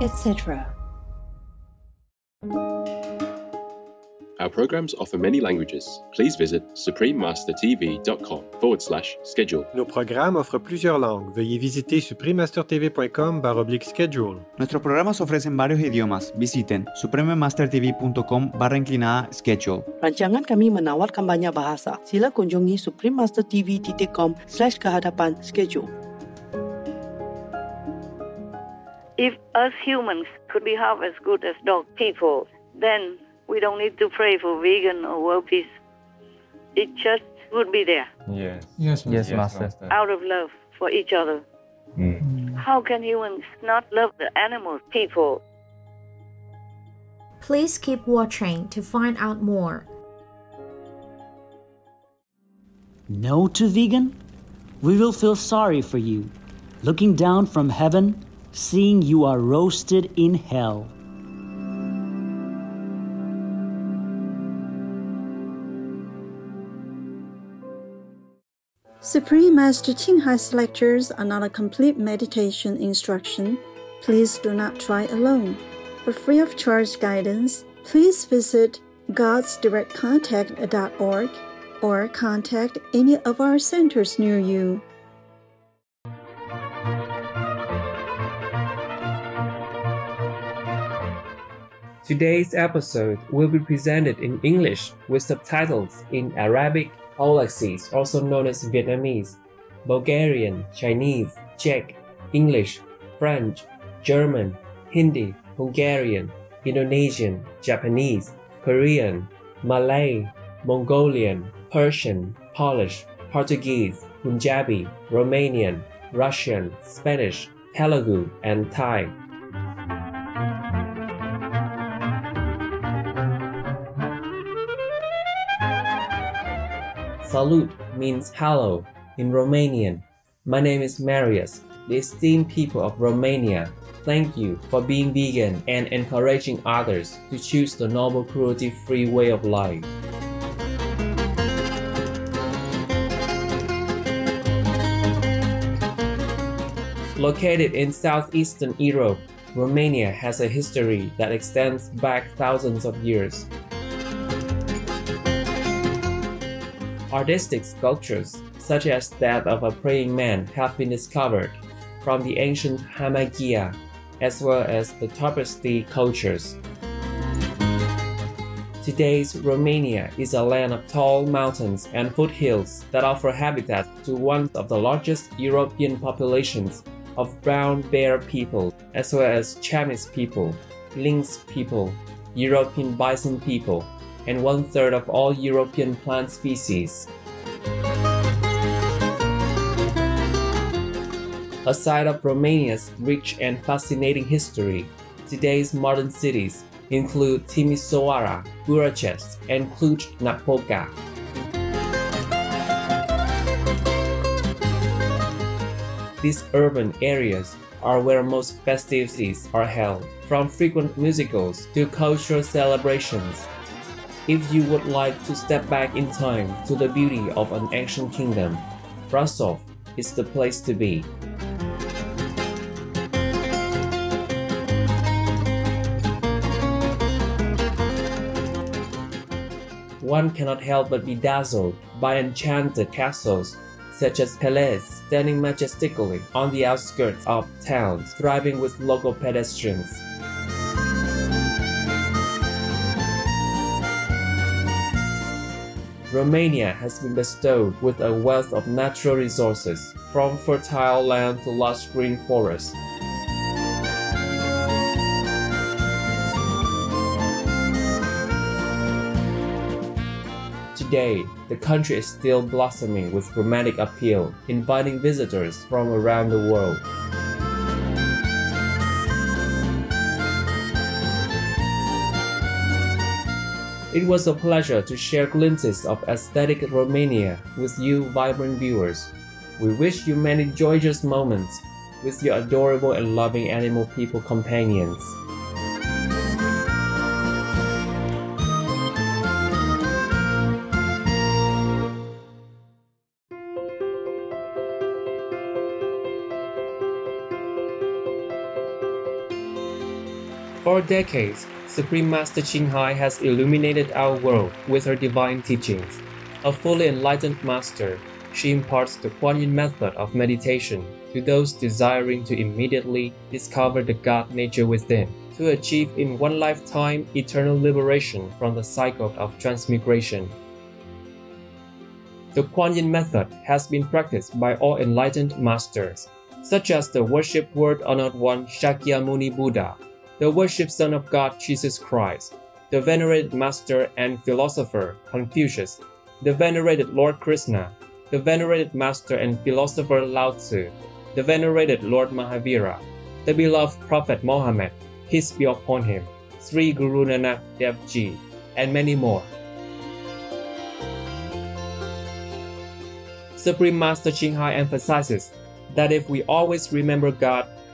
Etc. Our programs offer many languages. Please visit suprememastertv.com/schedule. Nos programas ofrecen plusieurs langues. Veuillez visiter suprememastertv.com/schedule. Nuestros programas ofrecen varios idiomas. Visiten suprememastertv.com/schedule. Rancangan kami menawar banyak bahasa. Sila kunjungi suprememastertv.com/kehadapan schedule. If us humans could be half as good as dog people, then we don't need to pray for vegan or world peace. It just would be there. Yes. Yes, Master. Yes, Master. Out of love for each other. Mm. How can humans not love the animals, people? Please keep watching to find out more. No to vegan? We will feel sorry for you. Looking down from heaven, seeing you are roasted in hell. Supreme Master Ching Hai's lectures are not a complete meditation instruction. Please do not try alone. For free of charge guidance, please visit godsdirectcontact.org or contact any of our centers near you. Today's episode will be presented in English with subtitles in Arabic, Olaxese, also known as Vietnamese, Bulgarian, Chinese, Czech, English, French, German, Hindi, Hungarian, Indonesian, Japanese, Korean, Malay, Mongolian, Persian, Polish, Portuguese, Punjabi, Romanian, Russian, Spanish, Telugu, and Thai. Salut means hello in Romanian. My name is Marius, the esteemed people of Romania. Thank you for being vegan and encouraging others to choose the noble, cruelty-free way of life. Located in southeastern Europe, Romania has a history that extends back thousands of years. Artistic sculptures, such as that of a praying man, have been discovered from the ancient Hamagia, as well as the Topesti cultures. Today's Romania is a land of tall mountains and foothills that offer habitat to one of the largest European populations of brown bear people, as well as Chamish people, lynx people, European bison people, and 1/3 of all European plant species. Aside of Romania's rich and fascinating history, today's modern cities include Timișoara, Bucharest, and Cluj-Napoca. These urban areas are where most festivities are held, from frequent musicals to cultural celebrations. If you would like to step back in time to the beauty of an ancient kingdom, Brasov is the place to be. One cannot help but be dazzled by enchanted castles such as Peleș, standing majestically on the outskirts of towns, thriving with local pedestrians. Romania has been bestowed with a wealth of natural resources, from fertile land to lush green forests. Today, the country is still blossoming with romantic appeal, inviting visitors from around the world. It was a pleasure to share glimpses of aesthetic Romania with you vibrant viewers. We wish you many joyous moments with your adorable and loving animal people companions. For decades, Supreme Master Ching Hai has illuminated our world with her divine teachings. A fully enlightened master, she imparts the Kuan Yin method of meditation to those desiring to immediately discover the God nature within, to achieve in one lifetime eternal liberation from the cycle of transmigration. The Kuan Yin method has been practiced by all enlightened masters, such as the worship word honored one Shakyamuni Buddha, the worshipped Son of God Jesus Christ, the venerated master and philosopher Confucius, the venerated Lord Krishna, the venerated master and philosopher Lao Tzu, the venerated Lord Mahavira, the beloved Prophet Muhammad, peace be upon him, Sri Guru Nanak Dev Ji, and many more. Supreme Master Ching Hai emphasizes that if we always remember God,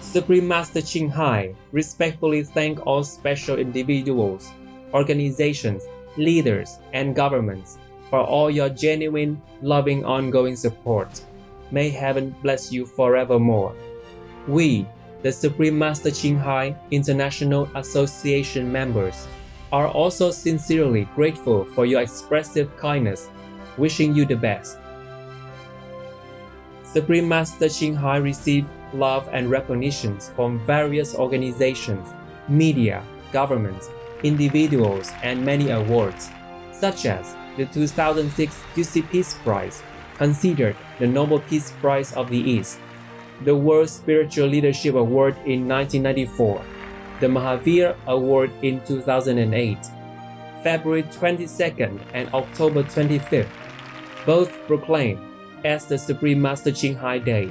Supreme Master Ching Hai respectfully thanks all special individuals, organizations, leaders, and governments for all your genuine, loving, ongoing support. May heaven bless you forevermore. We, the Supreme Master Ching Hai International Association members, are also sincerely grateful for your expressive kindness, wishing you the best. Supreme Master Ching Hai received love and recognitions from various organizations, media, governments, individuals, and many awards, such as the 2006 UC Peace Prize, considered the Nobel Peace Prize of the East, the World Spiritual Leadership Award in 1994, the Mahavira Award in 2008, February 22nd and October 25th, both proclaimed as the Supreme Master Ching Hai Day,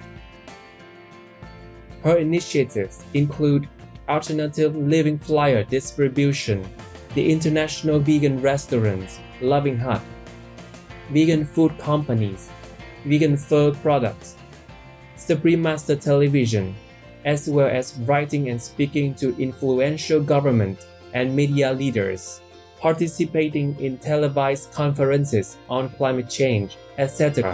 Her initiatives include alternative living flyer distribution, the international vegan restaurants, Loving Hut, vegan food companies, vegan fur products, Supreme Master Television, as well as writing and speaking to influential government and media leaders, participating in televised conferences on climate change, etc.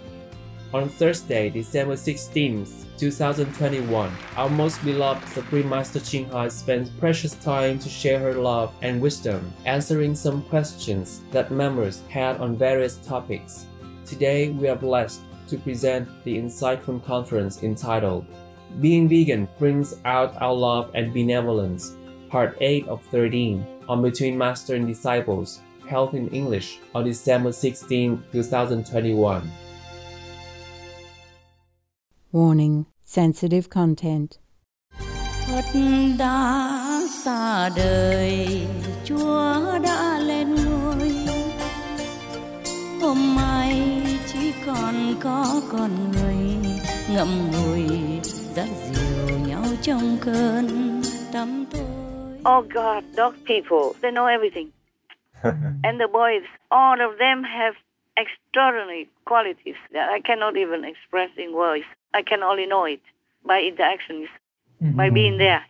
On Thursday, December 16, 2021, our most beloved Supreme Master Ching Hai spent precious time to share her love and wisdom, answering some questions that members had on various topics. Today, we are blessed to present the insightful conference entitled Being Vegan Brings Out Our Love and Benevolence, Part 8 of 13, on Between Master and Disciples, held in English on December 16, 2021. Warning: sensitive content. Hôm nay chỉ còn có con người ngậm ngùi dắt dìu nhau trong cơn đắm tối. Oh God, dog people, they know everything. And the boys, all of them have extraordinary qualities that I cannot even express in words. I can only know it by interactions, by being there.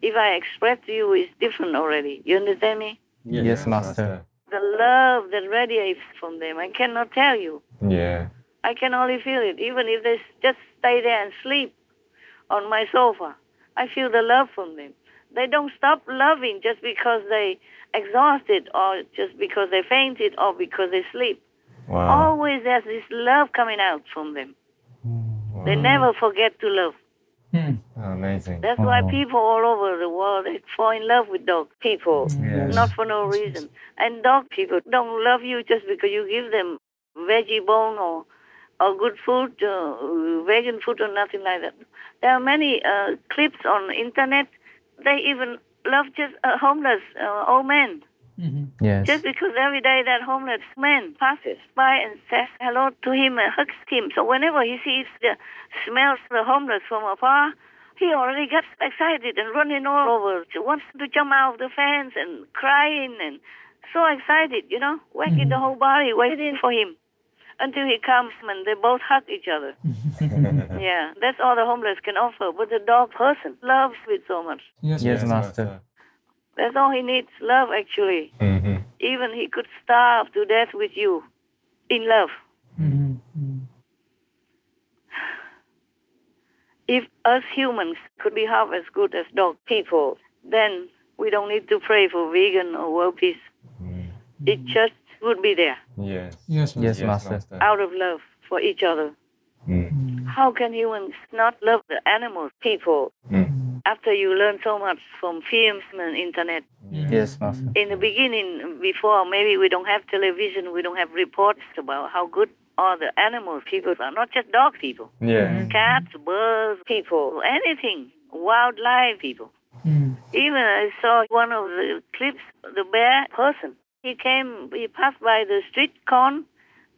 If I express to you, it's different already. You understand me? Yes, Master. The love that radiates from them, I cannot tell you. Yeah. I can only feel it. Even if they just stay there and sleep on my sofa, I feel the love from them. They don't stop loving just because they exhausted or just because they fainted or because they sleep. Wow. Always there's this love coming out from them. Wow. They never forget to love. Amazing. That's why people all over the world, they fall in love with dog people, not for no reason. And dog people don't love you just because you give them veggie bone or good food, vegan food or nothing like that. There are many clips on internet. They even love just a homeless old man. Mm-hmm. Yes. Just because every day that homeless man passes by and says hello to him and hugs him. So whenever he sees the smells of the homeless from afar, he already gets excited and running all over. He wants to jump out of the fence and crying and so excited, you know, wagging the whole body, waiting for him until he comes and they both hug each other. Yeah, that's all the homeless can offer. But the dog person loves it so much. Yes, Master. That's all he needs, love actually. Mm-hmm. Even he could starve to death with you, in love. Mm-hmm. If us humans could be half as good as dog people, then we don't need to pray for vegan or world peace. Mm-hmm. It just would be there. Yes, Master. Out of love for each other. Mm-hmm. How can humans not love the animals, people? Mm-hmm. After you learn so much from films and internet. Yes, Master. In the beginning, before, maybe we don't have television, we don't have reports about how good all the animal people, not just dog people. Yeah. Cats, birds, people, anything, wildlife people. Mm. Even I saw one of the clips, the bear person. He passed by the street corn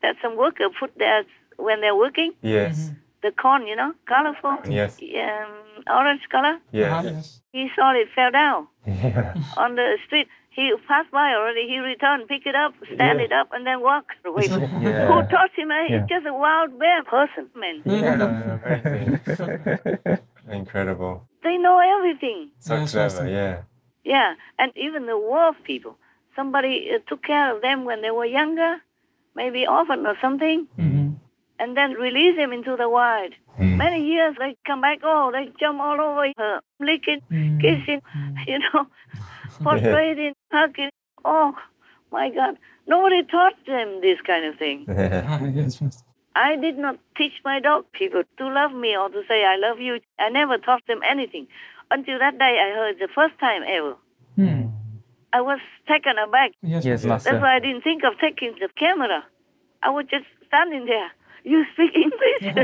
that some worker put there when they're working. Yes. Mm-hmm. The corn, you know, colorful. Yes. Orange color. Yes. Yes. He saw it fell down on the street. He passed by already. He returned, pick it up, stand it up, and then walk away. Yeah. Who taught him? He's just a wild bear person, man. Yeah. Incredible. They know everything. So clever, yeah. Yeah, and even the wolf people. Somebody took care of them when they were younger, maybe orphan or something, and then release them into the wild. Mm. Many years they come back. Oh, they jump all over her, licking, kissing, you know. Portraying, hugging, oh my God. Nobody taught them this kind of thing. I did not teach my dog people to love me or to say I love you. I never taught them anything. Until that day I heard the first time ever. Hmm. I was taken aback. Yes, Master. That's why I didn't think of taking the camera. I was just standing there. You speak English?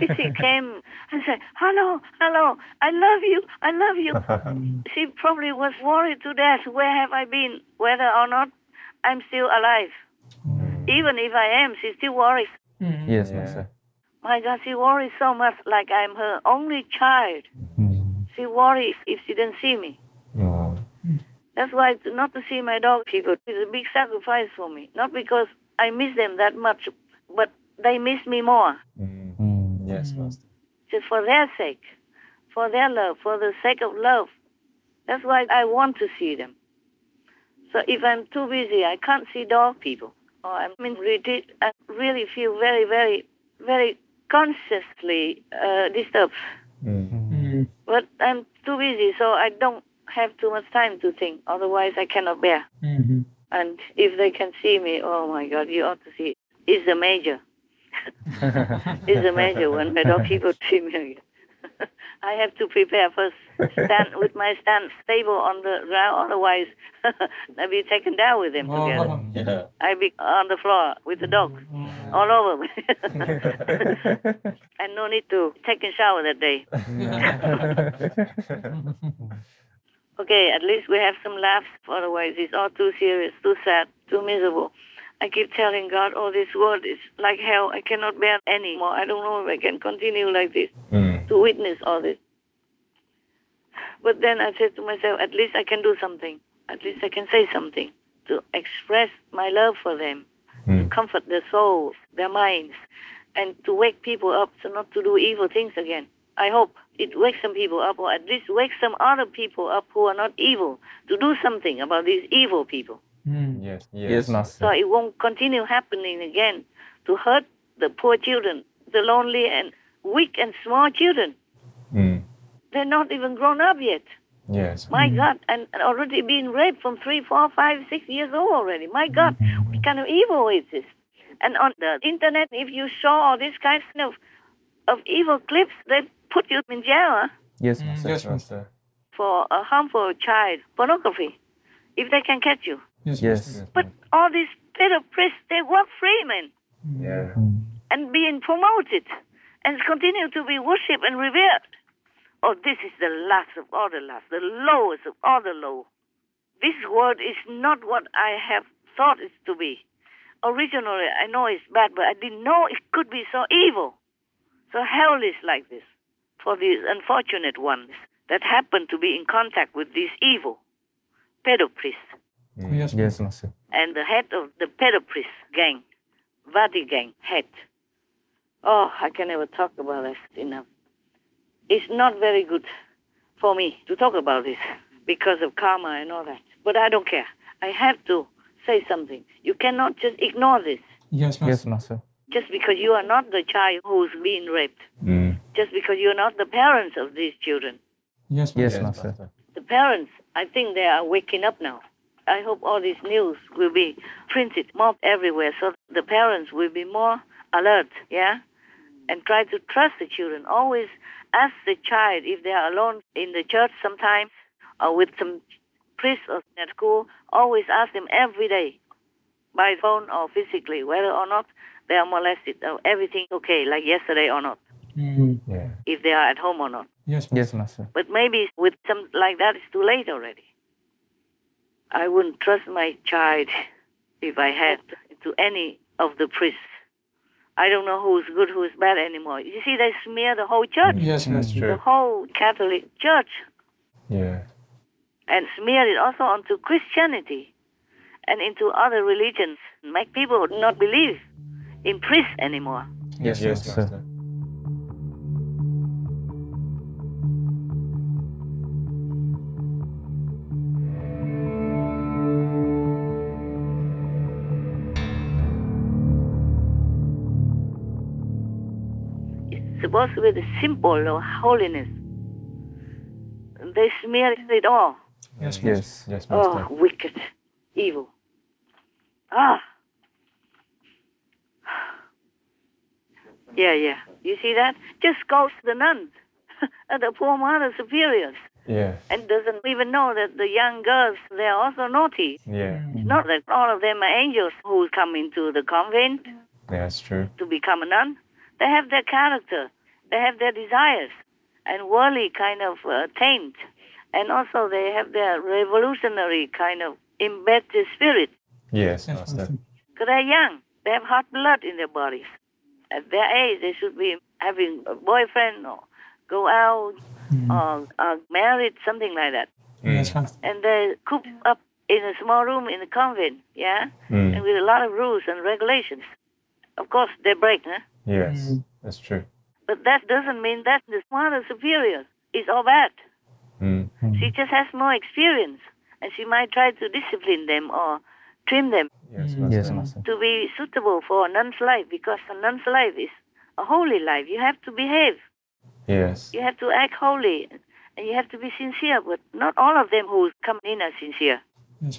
She came and said, hello, I love you. She probably was worried to death, where have I been, whether or not I'm still alive. Even if I am, she still worries. Mm-hmm. Yes, Master. My God, she worries so much, like I'm her only child. She worries if she didn't see me. That's why not to see my dog people is a big sacrifice for me. Not because I miss them that much, but they miss me more. Mm-hmm. Yes, Master. Just for their sake, for their love, for the sake of love. That's why I want to see them. So if I'm too busy, I can't see dog people. Or I'm in retreat, I really feel very, very, very consciously disturbed. Mm-hmm. But I'm too busy, so I don't have too much time to think, otherwise I cannot bear. Mm-hmm. And if they can see me, oh my God, you ought to see it. It's the major. It's the major when my dog people see me. I have to prepare first, stand with my stand stable on the ground, otherwise I'll be taken down with them together. Yeah. I'll be on the floor with the dog, all over me. And no need to take a shower that day. Okay, at least we have some laughs, otherwise it's all too serious, too sad, too miserable. I keep telling God, oh, this world is like hell. I cannot bear any more. I don't know if I can continue like this, to witness all this. But then I said to myself, at least I can do something. At least I can say something to express my love for them, to comfort their souls, their minds, and to wake people up so not to do evil things again. I hope it wakes some people up, or at least wakes some other people up who are not evil, to do something about these evil people. Mm. Yes, Master. So it won't continue happening again, to hurt the poor children, the lonely and weak and small children. Mm. They're not even grown up yet. Yes. My God, and already being raped from 3, 4, 5, 6 years old already. My God, what kind of evil is this? And on the internet, if you saw all this kind of evil clips, they put you in jail. Yes, Master. Yes, Master. For a harmful child pornography, if they can catch you. Yes. But all these pedo priests, they work free, man. Yeah. And being promoted, and continue to be worshipped and revered. Oh, this is the last of all the last, the lowest of all the low. This world is not what I have thought it to be. Originally, I know it's bad, but I didn't know it could be so evil. So hell is like this for these unfortunate ones that happen to be in contact with these evil pedo priests. Yes, Master. And the head of the pedo priest gang, Vadi gang head. Oh, I can never talk about this enough. It's not very good for me to talk about this because of karma and all that. But I don't care. I have to say something. You cannot just ignore this. Yes, Master. Just because you are not the child who's being raped. Mm. Just because you're not the parents of these children. Yes, Master. The parents, I think they are waking up now. I hope all these news will be printed more everywhere so the parents will be more alert, yeah? And try to trust the children. Always ask the child if they are alone in the church sometimes or with some priest or at school. Always ask them every day. by phone or physically, whether or not they are molested, or everything okay, like yesterday or not, if they are at home or not. Yes, Master. But maybe with some like that, it's too late already. I wouldn't trust my child if I had to any of the priests. I don't know who's good, who's bad anymore. You see, they smear the whole church. Yes, Master. The whole Catholic Church. Yeah. And smear it also onto Christianity and into other religions. Make people not believe in priests anymore. Yes, Master. Supposed to be the symbol of holiness. They smear it all. Yes, Master. Oh, wicked, evil. Ah. Yeah. You see that? Just goes to the nuns and the poor mother superiors. Yes. And doesn't even know that the young girls, they are also naughty. Yeah. It's not that all of them are angels who come into the convent. Yeah, that's true. To become a nun. They have their character, they have their desires, and worldly kind of taint. And also they have their revolutionary kind of embedded spirit. Yes, Master. Because they're young, they have hot blood in their bodies. At their age, they should be having a boyfriend or go out or married, something like that. Yes, Master. And they coop up in a small room in a convent, and with a lot of rules and regulations. Of course, they break, huh? Yes, that's true. But that doesn't mean that the mother superior is all bad. She just has more experience, and she might try to discipline them or trim them to be suitable for a nun's life, because a nun's life is a holy life. You have to behave. Yes. You have to act holy, and you have to be sincere, but not all of them who come in are sincere.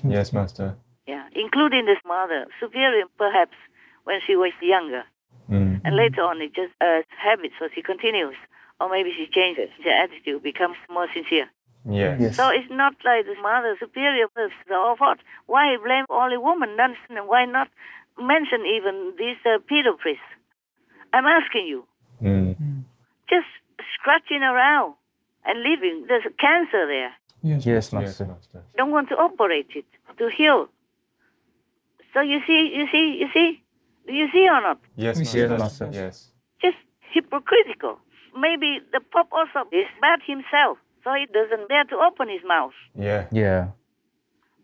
Yes, Master. Yeah, including this mother superior, perhaps, when she was younger. And later on, it's just a habit, so she continues. Or maybe she changes her attitude, becomes more sincere. Yes. So it's not like the mother superior was the whole fault. Why blame only women, nuns, and why not mention even these pedo priests? I'm asking you. Just scratching around and leaving. There's a cancer there. Yes, Master. Don't want to operate it, to heal. So you see? Do you see or not? Yes, Master. Yes. Just hypocritical. Maybe the Pope also is bad himself, so he doesn't dare to open his mouth. Yeah.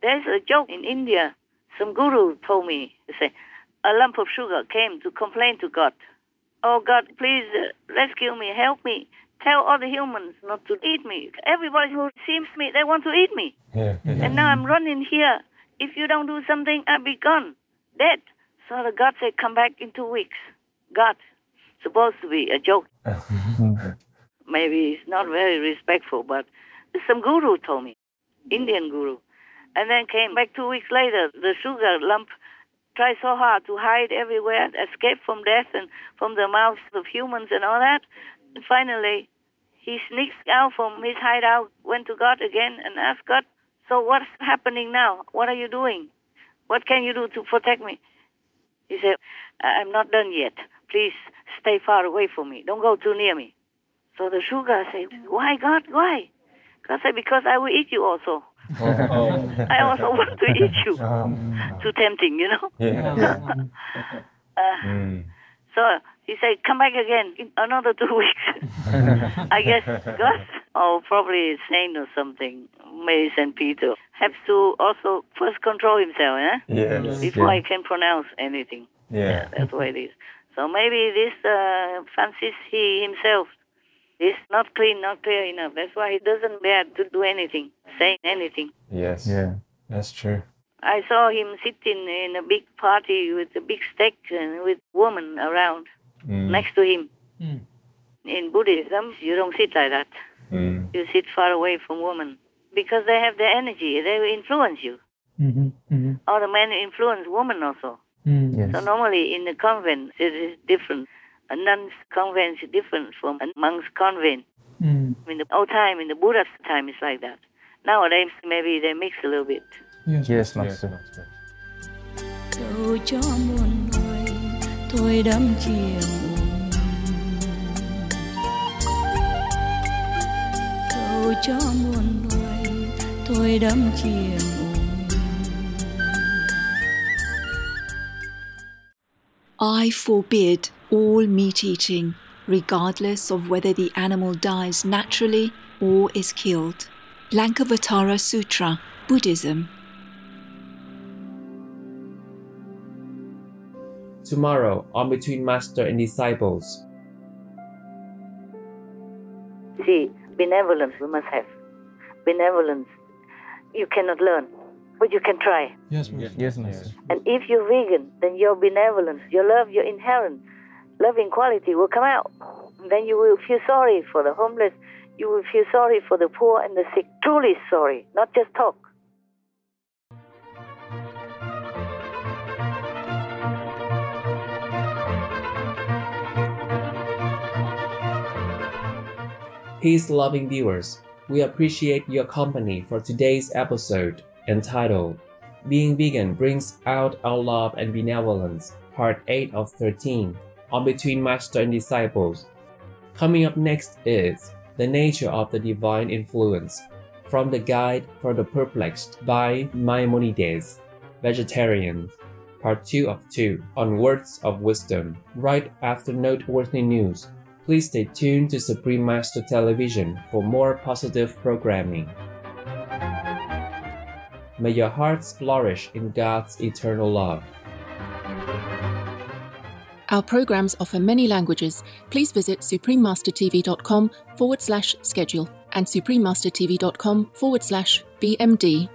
There's a joke in India. Some guru told me, he said, a lump of sugar came to complain to God. Oh, God, please rescue me, help me. Tell all the humans not to eat me. Everybody who sees me, they want to eat me. Yeah. And now I'm running here. If you don't do something, I'll be gone, dead. So the God said, come back in 2 weeks. God, supposed to be a joke. Maybe it's not very respectful, but some guru told me, Indian guru. And then came back 2 weeks later. The sugar lump tried so hard to hide everywhere, escape from death and from the mouths of humans and all that. And finally, he sneaks out from his hideout, went to God again and asked God, so what's happening now? What are you doing? What can you do to protect me? He said, I'm not done yet. Please stay far away from me. Don't go too near me. So the sugar said, why, God, why? God said, because I will eat you also. I also want to eat you. Too tempting, you know? So he said, come back again in another 2 weeks. I guess God, or probably Saint or something, maybe Saint Peter, has to also first control himself, before I can pronounce anything. Yeah, that's why it is. So maybe this Francis, he himself, is not clean, not clear enough. That's why he doesn't dare to do anything, say anything. Yes. Yeah, that's true. I saw him sitting in a big party with a big stick and with woman around next to him. In Buddhism, you don't sit like that. You sit far away from women because they have their energy. They will influence you. Or the men influence women also. So normally in the convent, it is different. A nun's convent is different from a monk's convent. In the old time, in the Buddha's time, it's like that. Nowadays, maybe they mix a little bit. Yes, Master. Dẫu cho muôn loài thôi đắm chìm Dẫu cho muôn loài thôi đắm chìm I forbid all meat eating, regardless of whether the animal dies naturally or is killed. Lankavatara Sutra, Buddhism. Tomorrow, on Between Master and Disciples. See, benevolence we must have. Benevolence, you cannot learn, but you can try. Yes, Master. Yes, Master. And if you're vegan, then your benevolence, your love, your inherent loving quality will come out. Then you will feel sorry for the homeless. You will feel sorry for the poor and the sick. Truly sorry, not just talk. Peace-loving viewers, we appreciate your company for today's episode entitled Being Vegan Brings Out Our Love and Benevolence, Part 8 of 13, on Between Master and Disciples. Coming up next is The Nature of the Divine Influence, from the Guide for the Perplexed by Maimonides, Vegetarian, Part 2 of 2, on Words of Wisdom, right after noteworthy news. Please stay tuned to Supreme Master Television for more positive programming. May your hearts flourish in God's eternal love. Our programs offer many languages. Please visit suprememastertv.com/schedule and suprememastertv.com/BMD.